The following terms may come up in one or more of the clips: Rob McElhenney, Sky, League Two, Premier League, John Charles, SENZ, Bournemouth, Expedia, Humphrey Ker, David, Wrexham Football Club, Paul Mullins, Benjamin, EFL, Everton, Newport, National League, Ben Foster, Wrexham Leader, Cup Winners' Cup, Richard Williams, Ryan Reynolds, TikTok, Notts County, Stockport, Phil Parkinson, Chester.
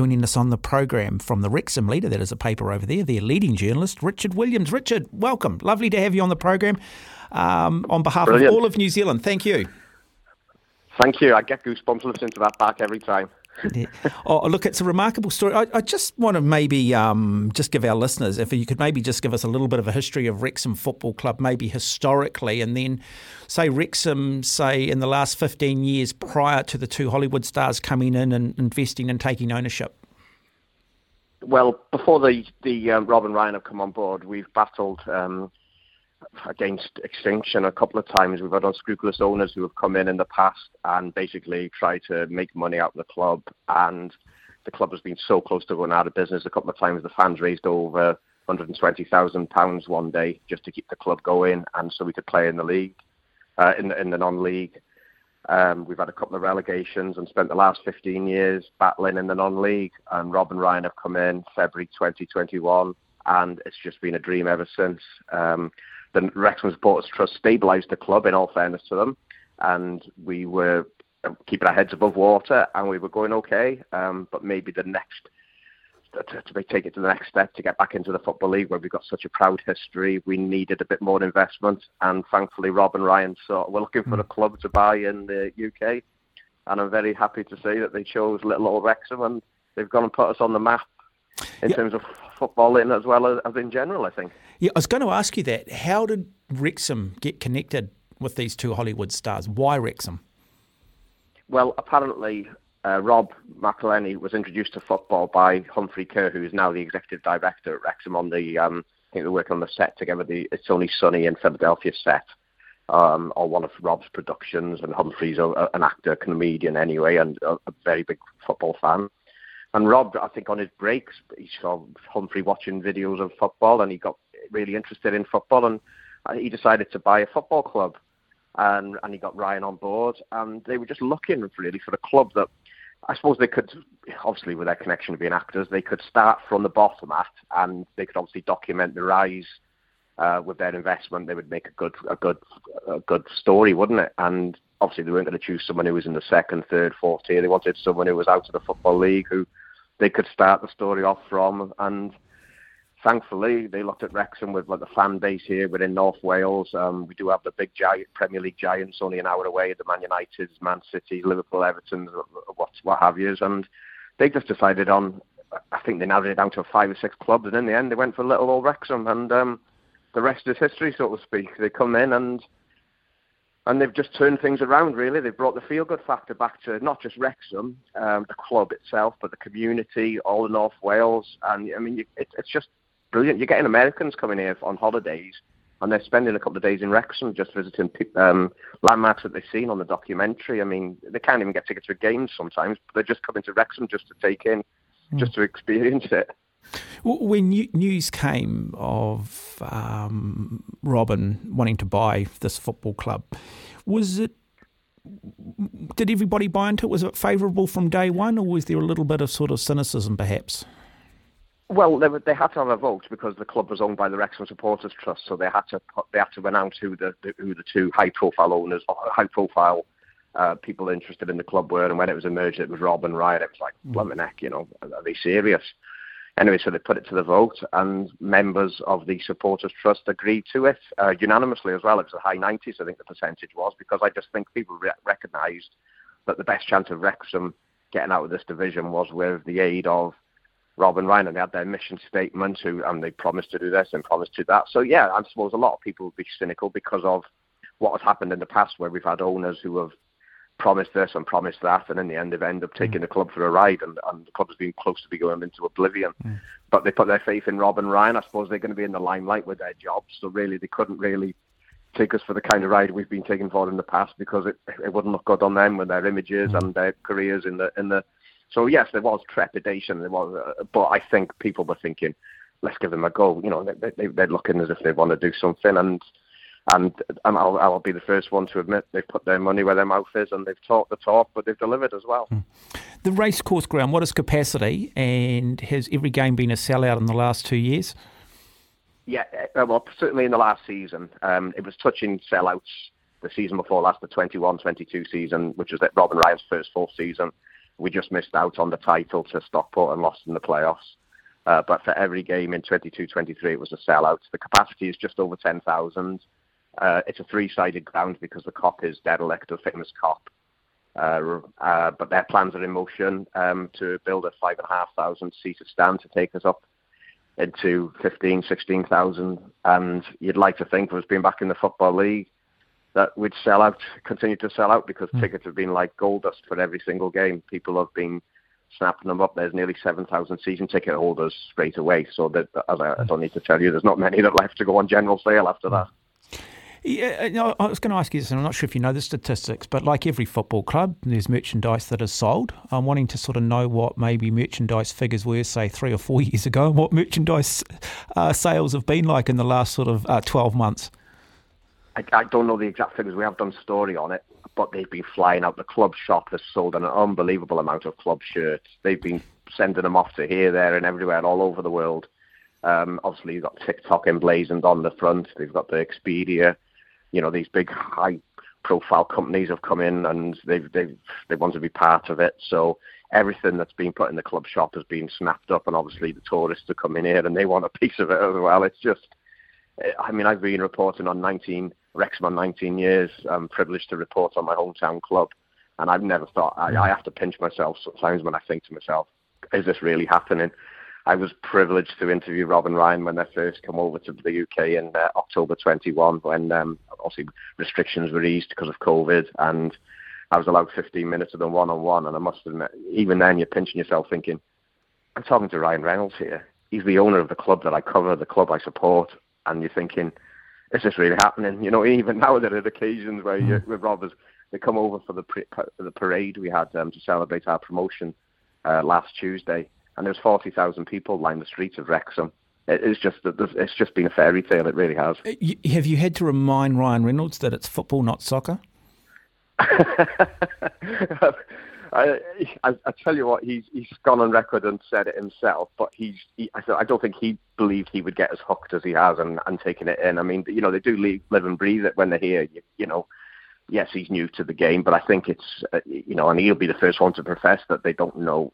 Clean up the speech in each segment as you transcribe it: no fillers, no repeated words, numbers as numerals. joining us on the programme from the Wrexham Leader, that is a paper over there, their leading journalist, Richard Williams. Richard, welcome. Lovely to have you on the programme on behalf Brilliant. Of all of New Zealand. Thank you. Thank you. I get goosebumps listening to that back every time. Yeah. Oh, look, it's a remarkable story. I just want to maybe just give our listeners, if you could maybe just give us a little bit of a history of Wrexham Football Club, maybe historically, and then say Wrexham, say in the last 15 years prior to the two Hollywood stars coming in and investing and taking ownership. Well, before the Rob and Ryan have come on board, we've battled against extinction a couple of times. We've had unscrupulous owners who have come in the past and basically tried to make money out of the club, and the club has been so close to going out of business a couple of times. The fans raised over £120,000 one day just to keep the club going and so we could play in the league, in the non-league. We've had a couple of relegations and spent the last 15 years battling in the non-league, and Rob and Ryan have come in February 2021 and it's just been a dream ever since. The Wrexham Supporters Trust stabilised the club, in all fairness to them, and we were keeping our heads above water and we were going okay, but maybe to take it to the next step, to get back into the Football League where we've got such a proud history, we needed a bit more investment, and thankfully Rob and Ryan were looking for a club to buy in the UK, and I'm very happy to say that they chose little old Wrexham and they've gone and put us on the map in terms of football in as well as in general, I think. Yeah, I was going to ask you that. How did Wrexham get connected with these two Hollywood stars? Why Wrexham? Well, apparently Rob McElhenney was introduced to football by Humphrey Ker, who is now the executive director at Wrexham on the, I think they're working on the set together, the It's Only Sunny in Philadelphia set, or one of Rob's productions, and Humphrey's an actor, comedian anyway, and a very big football fan. And Rob, I think on his breaks, he saw Humphrey watching videos of football and he got really interested in football, and he decided to buy a football club, and he got Ryan on board, and they were just looking really for a club that I suppose they could, obviously with their connection to being actors, they could start from the bottom at, and they could obviously document the rise with their investment. They would make a good story, wouldn't it? And obviously they weren't going to choose someone who was in the second, third, fourth tier. They wanted someone who was out of the Football League, who they could start the story off from. And thankfully, they looked at Wrexham with the fan base here within North Wales. We do have the big giant Premier League giants only an hour away, the Man United, Man City, Liverpool, Everton, what have you. And they just decided on, I think they narrowed it down to 5 or 6 clubs. And in the end, they went for little old Wrexham. And the rest is history, so to speak. They come in and they've just turned things around, really. They've brought the feel-good factor back to not just Wrexham, the club itself, but the community, all of North Wales. And, I mean, it's just brilliant. You're getting Americans coming here on holidays, and they're spending a couple of days in Wrexham just visiting landmarks that they've seen on the documentary. I mean, they can't even get tickets for games sometimes, but they're just coming to Wrexham just to take in, just to experience it. When news came of Robin wanting to buy this football club, did everybody buy into it? Was it favourable from day one, or was there a little bit of sort of cynicism perhaps? Well, they had to have a vote because the club was owned by the Wrexham Supporters Trust, so they had to announce who the two high-profile owners, high-profile people interested in the club were, and when it was emerged, it was Rob and Ryan. It was like, blimey neck, are they serious? Anyway, so they put it to the vote, and members of the Supporters Trust agreed to it unanimously as well. It was the high 90s, I think the percentage was, because I just think people recognised that the best chance of Wrexham getting out of this division was with the aid of Rob and Ryan, and they had their mission statement, and they promised to do this and promised to do that. So, yeah, I suppose a lot of people would be cynical because of what has happened in the past where we've had owners who have promised this and promised that, and in the end they've ended up taking the club for a ride, and the club has been close to be going into oblivion. But they put their faith in Rob and Ryan. I suppose they're going to be in the limelight with their jobs, so really they couldn't really take us for the kind of ride we've been taken for in the past, because it wouldn't look good on them with their images and their careers in the so yes, there was trepidation, but I think people were thinking, let's give them a go. They're looking as if they want to do something, and I'll be the first one to admit they've put their money where their mouth is, and they've talked the talk, but they've delivered as well. The Racecourse Ground, what is capacity, and has every game been a sellout in the last 2 years? Yeah, well, certainly in the last season. It was touching sellouts the season before last, the 21-22 season, which was Rob and Ryan's first full season. we just missed out on the title to Stockport and lost in the playoffs. But for every game in 22-23, it was a sellout. The capacity is just over 10,000. It's a three-sided ground because the Kop is derelict, a famous Kop. But their plans are in motion to build a 5,500-seater stand to take us up into 15,000, 16,000. And you'd like to think, with us being back in the Football League, that we'd sell out, continue to sell out, because tickets have been like gold dust for every single game. People have been snapping them up. There's nearly 7,000 season ticket holders straight away. So that, as I don't need to tell you, there's not many that left to go on general sale after that. Yeah, I was going to ask you this, and I'm not sure if you know the statistics, but like every football club, there's merchandise that is sold. I'm wanting to sort of know what maybe merchandise figures were, say, 3 or 4 years ago, and what merchandise sales have been like in the last sort of 12 months. I don't know the exact figures. We have done a story on it, but they've been flying out. The club shop has sold an unbelievable amount of club shirts. They've been sending them off to here, there and everywhere, all over the world. Obviously, you've got TikTok emblazoned on the front. They've got the Expedia. You know, these big high-profile companies have come in and they want to be part of it. So everything that's been put in the club shop has been snapped up, and obviously the tourists are coming here and they want a piece of it as well. It's just, I mean, I've been reporting on Wrexham on 19 years. I'm privileged to report on my hometown club, and I've never thought, I have to pinch myself sometimes when I think to myself, is this really happening? I was privileged to interview Rob and Ryan when they first came over to the UK in October 21, when obviously restrictions were eased because of COVID, and I was allowed 15 minutes of them one-on-one, and I must admit, even then you're pinching yourself thinking, I'm talking to Ryan Reynolds here. He's the owner of the club that I cover, the club I support, and you're thinking, is this really happening? You know, even now there are occasions where you, with Rob, they come over for the parade we had to celebrate our promotion last Tuesday. And there was 40,000 people lining the streets of Wrexham. It's just been a fairy tale. It really has. Have you had to remind Ryan Reynolds that it's football, not soccer? I tell you what, he's gone on record and said it himself. But I don't think he believed he would get as hooked as he has and taking it in. I mean, you know, they do live and breathe it when they're here. You know, yes, he's new to the game, but I think it's you know, and he'll be the first one to profess that they don't know.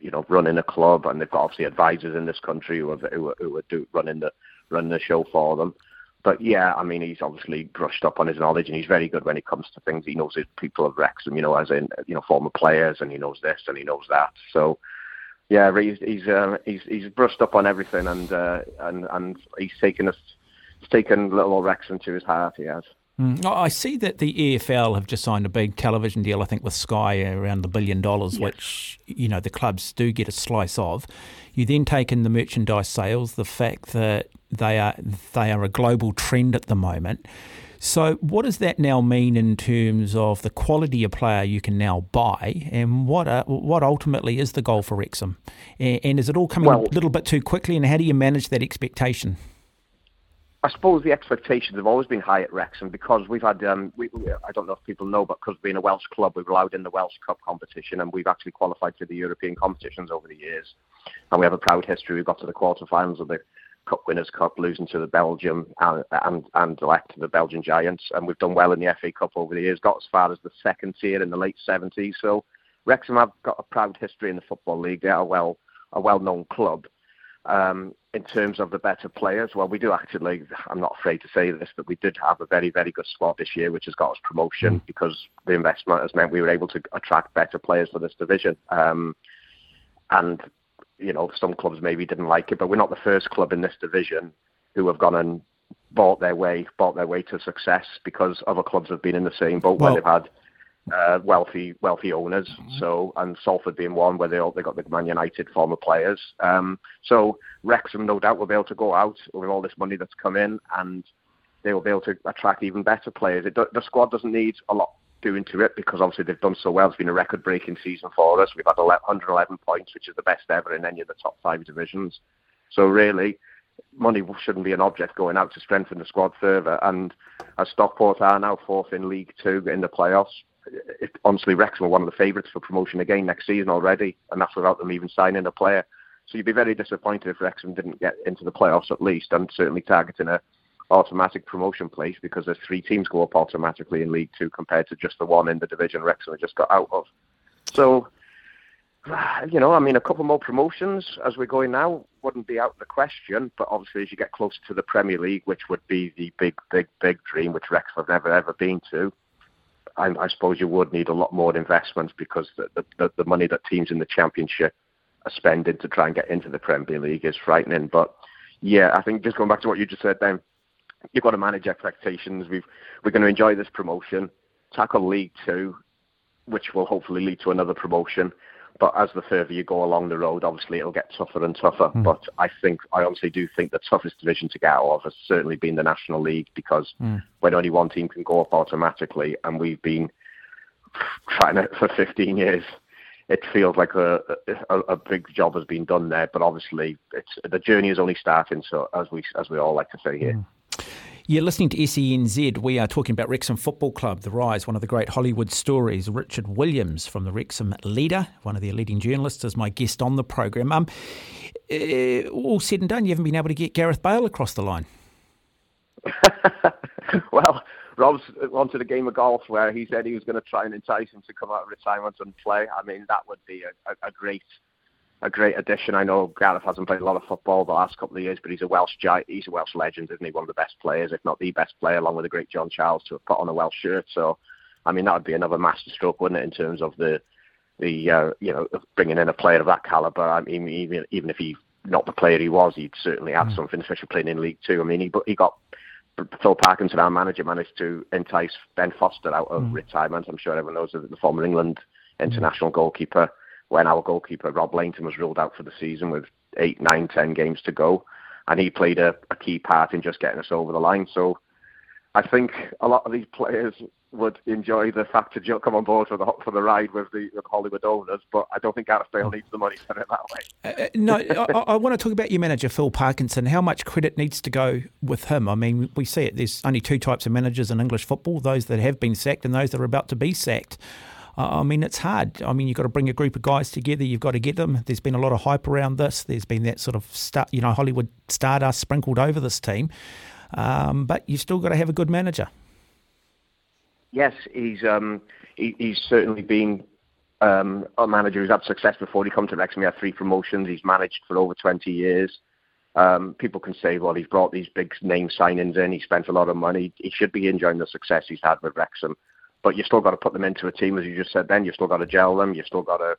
You know, running a club, and they've got obviously advisors in this country who are running the show for them. But yeah, I mean, he's obviously brushed up on his knowledge, and he's very good when it comes to things. He knows his people of Wrexham, you know, as in, you know, former players, and he knows this and he knows that. So yeah, he's brushed up on everything, and he's taken little old Wrexham to his heart. He has. I see that the EFL have just signed a big television deal, I think, with Sky around the $1 billion, yes. Which, you know, the clubs do get a slice of. You then take in the merchandise sales, the fact that they are a global trend at the moment. So what does that now mean in terms of the quality of player you can now buy, and what ultimately is the goal for Wrexham? And is it all coming a little bit too quickly, and how do you manage that expectation? I suppose the expectations have always been high at Wrexham because we've had, I don't know if people know, but because being a Welsh club, we've allowed in the Welsh Cup competition, and we've actually qualified for the European competitions over the years. And we have a proud history. We've got to the quarterfinals of the Cup Winners' Cup, losing to the Belgium and elect to the Belgian Giants. And we've done well in the FA Cup over the years, got as far as the second tier in the late 70s. So Wrexham have got a proud history in the Football League. They are a well-known club. In terms of the better players, well, we do actually, I'm not afraid to say this, but we did have a very, very good squad this year, which has got us promotion because the investment has meant we were able to attract better players for this division. And, you know, some clubs maybe didn't like it, but we're not the first club in this division who have gone and bought their way to success because other clubs have been in the same boat where they've had wealthy owners, so, and Salford being one where they got the Man United former players. So Wrexham no doubt will be able to go out with all this money that's come in, and they will be able to attract even better players. The squad doesn't need a lot doing to it because obviously they've done so well. It's been a record-breaking season for us. We've had 111 points, which is the best ever in any of the top five divisions. So really, money shouldn't be an object going out to strengthen the squad further. And as Stockport are now fourth in League Two in the playoffs, honestly, Wrexham are one of the favourites for promotion again next season already, and that's without them even signing a player. So you'd be very disappointed if Wrexham didn't get into the playoffs at least, and certainly targeting an automatic promotion place because there's three teams go up automatically in League Two compared to just the one in the division Wrexham just got out of. So you know, I mean, a couple more promotions as we're going now wouldn't be out of the question. But obviously, as you get closer to the Premier League, which would be the big dream, which Wrexham have never, ever been to, I suppose you would need a lot more investments because the money that teams in the Championship are spending to try and get into the Premier League is frightening. But, yeah, I think just going back to what you just said then, you've got to manage expectations. We're going to enjoy this promotion, tackle League Two, which will hopefully lead to another promotion. But as the further you go along the road, obviously it'll get tougher and tougher. Mm. But I honestly do think the toughest division to get out of has certainly been the National League because when only one team can go up automatically, and we've been trying it for 15 years, it feels like a big job has been done there. But obviously, the journey is only starting. So as we all like to say here. You're listening to SENZ. We are talking about Wrexham Football Club, The Rise, one of the great Hollywood stories. Richard Williams from the Wrexham Leader, one of their leading journalists, is my guest on the program. All said and done, you haven't been able to get Gareth Bale across the line. Well, Rob's wanted a game of golf where he said he was going to try and entice him to come out of retirement and play. I mean, that would be a great addition. I know Gareth hasn't played a lot of football the last couple of years, but he's a Welsh giant. He's a Welsh legend, isn't he? One of the best players, if not the best player, along with the great John Charles, to have put on a Welsh shirt. So, I mean, that would be another masterstroke, wouldn't it, in terms of the bringing in a player of that calibre. I mean, even if he's not the player he was, he'd certainly have something, especially playing in League Two. I mean, he got Phil Parkinson, our manager, managed to entice Ben Foster out of retirement. I'm sure everyone knows the former England international goalkeeper. When our goalkeeper, Rob Langton, was ruled out for the season with 8, 9, 10 games to go. And he played a key part in just getting us over the line. So I think a lot of these players would enjoy the fact that you'll come on board for the ride with Hollywood owners, but I don't think Gareth Bale needs the money to put it that way. I want to talk about your manager, Phil Parkinson. How much credit needs to go with him? I mean, we see it. There's only two types of managers in English football, those that have been sacked and those that are about to be sacked. I mean, it's hard. I mean, you've got to bring a group of guys together. You've got to get them. There's been a lot of hype around this. There's been that sort of Hollywood stardust sprinkled over this team. But you've still got to have a good manager. Yes, he's certainly been a manager who's had success before he came to Wrexham. He had 3 promotions. He's managed for over 20 years. People can say, well, he's brought these big name signings in. He spent a lot of money. He should be enjoying the success he's had with Wrexham. But you still got to put them into a team, as you just said then. You've still got to gel them. You've still got to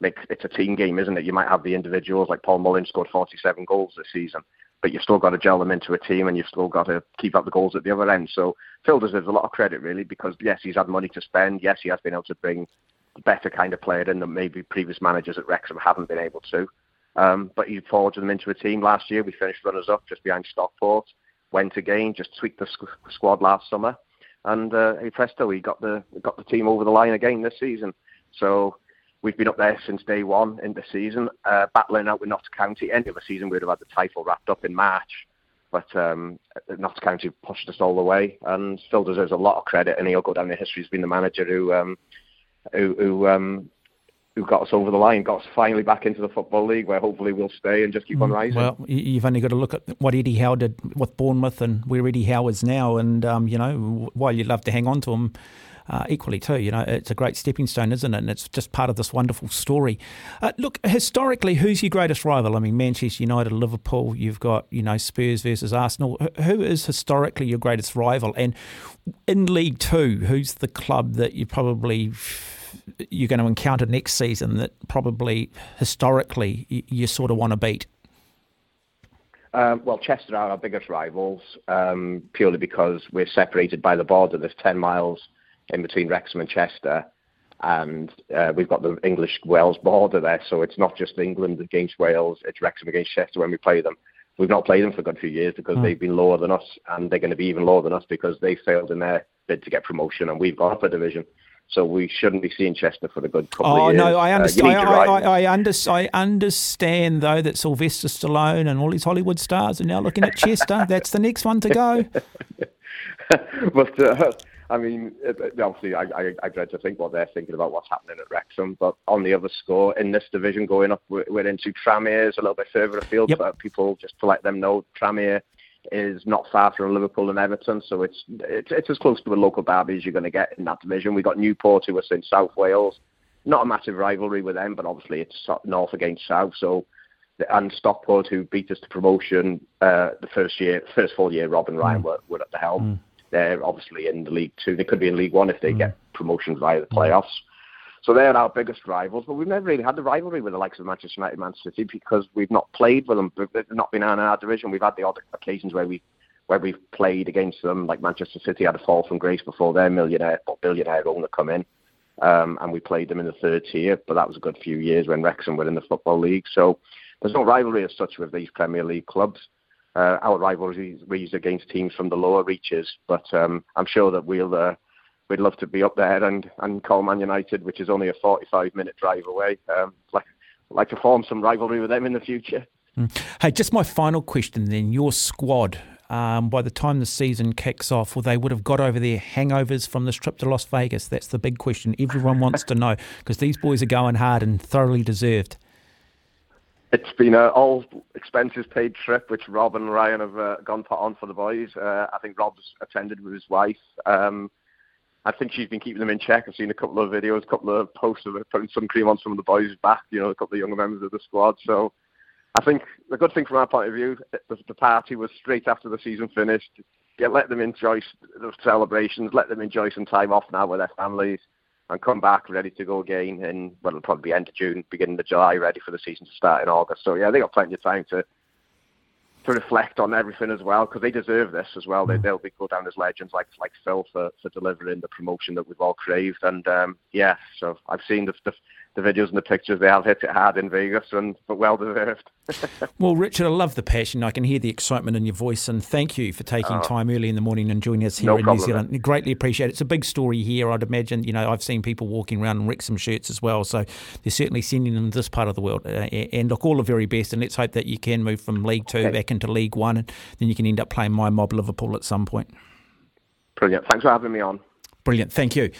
make it's a team game, isn't it? You might have the individuals, like Paul Mullins scored 47 goals this season, but you've still got to gel them into a team and you've still got to keep up the goals at the other end. So Phil deserves a lot of credit, really, because, yes, he's had money to spend. Yes, he has been able to bring the better kind of player in that maybe previous managers at Wrexham haven't been able to. But he forged them into a team. Last year, we finished runners-up just behind Stockport, went again, just tweaked the squad last summer. And hey presto, he got the team over the line again this season. So we've been up there since day one in the season, battling out with Notts County. End of the season, we'd have had the title wrapped up in March. But Notts County pushed us all the way, and Phil deserves a lot of credit. And he'll go down in history as being the manager who got us over the line, got us finally back into the Football League, where hopefully we'll stay and just keep on rising. Well, you've only got to look at what Eddie Howe did with Bournemouth and where Eddie Howe is now. And, you know, while you'd love to hang on to him equally too, you know, it's a great stepping stone, isn't it? And it's just part of this wonderful story. Look, historically, who's your greatest rival? I mean, Manchester United, Liverpool, you've got, you know, Spurs versus Arsenal. Who is historically your greatest rival? And in League Two, who's the club that you probably... you're going to encounter next season that probably historically you sort of want to beat? Well, Chester are our biggest rivals, purely because we're separated by the border. There's 10 miles in between Wrexham and Chester, and we've got the English-Wales border there, so it's not just England against Wales, it's Wrexham against Chester when we play them. We've not played them for a good few years because they've been lower than us, and they're going to be even lower than us because they failed in their bid to get promotion, and we've gone up a division. So we shouldn't be seeing Chester for a good couple of years. Oh, no, I understand. I understand, though, that Sylvester Stallone and all these Hollywood stars are now looking at Chester. That's the next one to go. But, I mean, obviously, I dread to think what they're thinking about what's happening at Wrexham. But on the other score, in this division going up, we're into Tramiers, a little bit further afield. Yep. But people, just to let them know, Tramier is not far from Liverpool and Everton, so it's as close to a local derby as you're going to get in that division. We got Newport, who are in South Wales, not a massive rivalry with them, but obviously it's north against south. So, and Stockport, who beat us to promotion the first full year, Rob and Ryan were at the helm. Mm. They're obviously in the League Two. They could be in League One if they get promotion via the playoffs. So they're our biggest rivals, but we've never really had the rivalry with the likes of Manchester United and Man City because we've not played with them. They've not been in our division. We've had the odd occasions where we've played against them, like Manchester City had a fall from grace before their millionaire or billionaire owner come in, and we played them in the third tier, but that was a good few years when Wrexham were in the Football League. So there's no rivalry as such with these Premier League clubs. Our rivalry is against teams from the lower reaches, but I'm sure that we'd love to be up there and call Man United, which is only a 45-minute drive away. Like to form some rivalry with them in the future. Hey, just my final question then. Your squad, by the time the season kicks off, well, they would have got over their hangovers from this trip to Las Vegas. That's the big question everyone wants to know, because these boys are going hard and thoroughly deserved. It's been an all-expenses-paid trip, which Rob and Ryan have gone on for the boys. I think Rob's attended with his wife. I think she's been keeping them in check. I've seen a couple of videos, a couple of posts of her putting sun cream on some of the boys' back, you know, a couple of younger members of the squad. So I think the good thing from our point of view, the party was straight after the season finished. Yeah, let them enjoy the celebrations, let them enjoy some time off now with their families and come back ready to go again in, well, it'll probably be end of June, beginning of July, ready for the season to start in August. So, yeah, they got plenty of time to reflect on everything as well, because they deserve this as well. They'll be go down as legends like Phil for delivering the promotion that we've all craved. And yeah, so I've seen the videos and the pictures. They have hit it hard in Vegas, but well deserved. Well, Richard, I love the passion. I can hear the excitement in your voice, and thank you for taking time early in the morning and joining us here New Zealand. Man. Greatly appreciate it. It's a big story here, I'd imagine. You know, I've seen people walking around in Wrexham shirts as well, so they're certainly sending them this part of the world. And look, all the very best, and let's hope that you can move from League Two back into League One, and then you can end up playing my mob Liverpool at some point. Brilliant. Thanks for having me on. Brilliant. Thank you.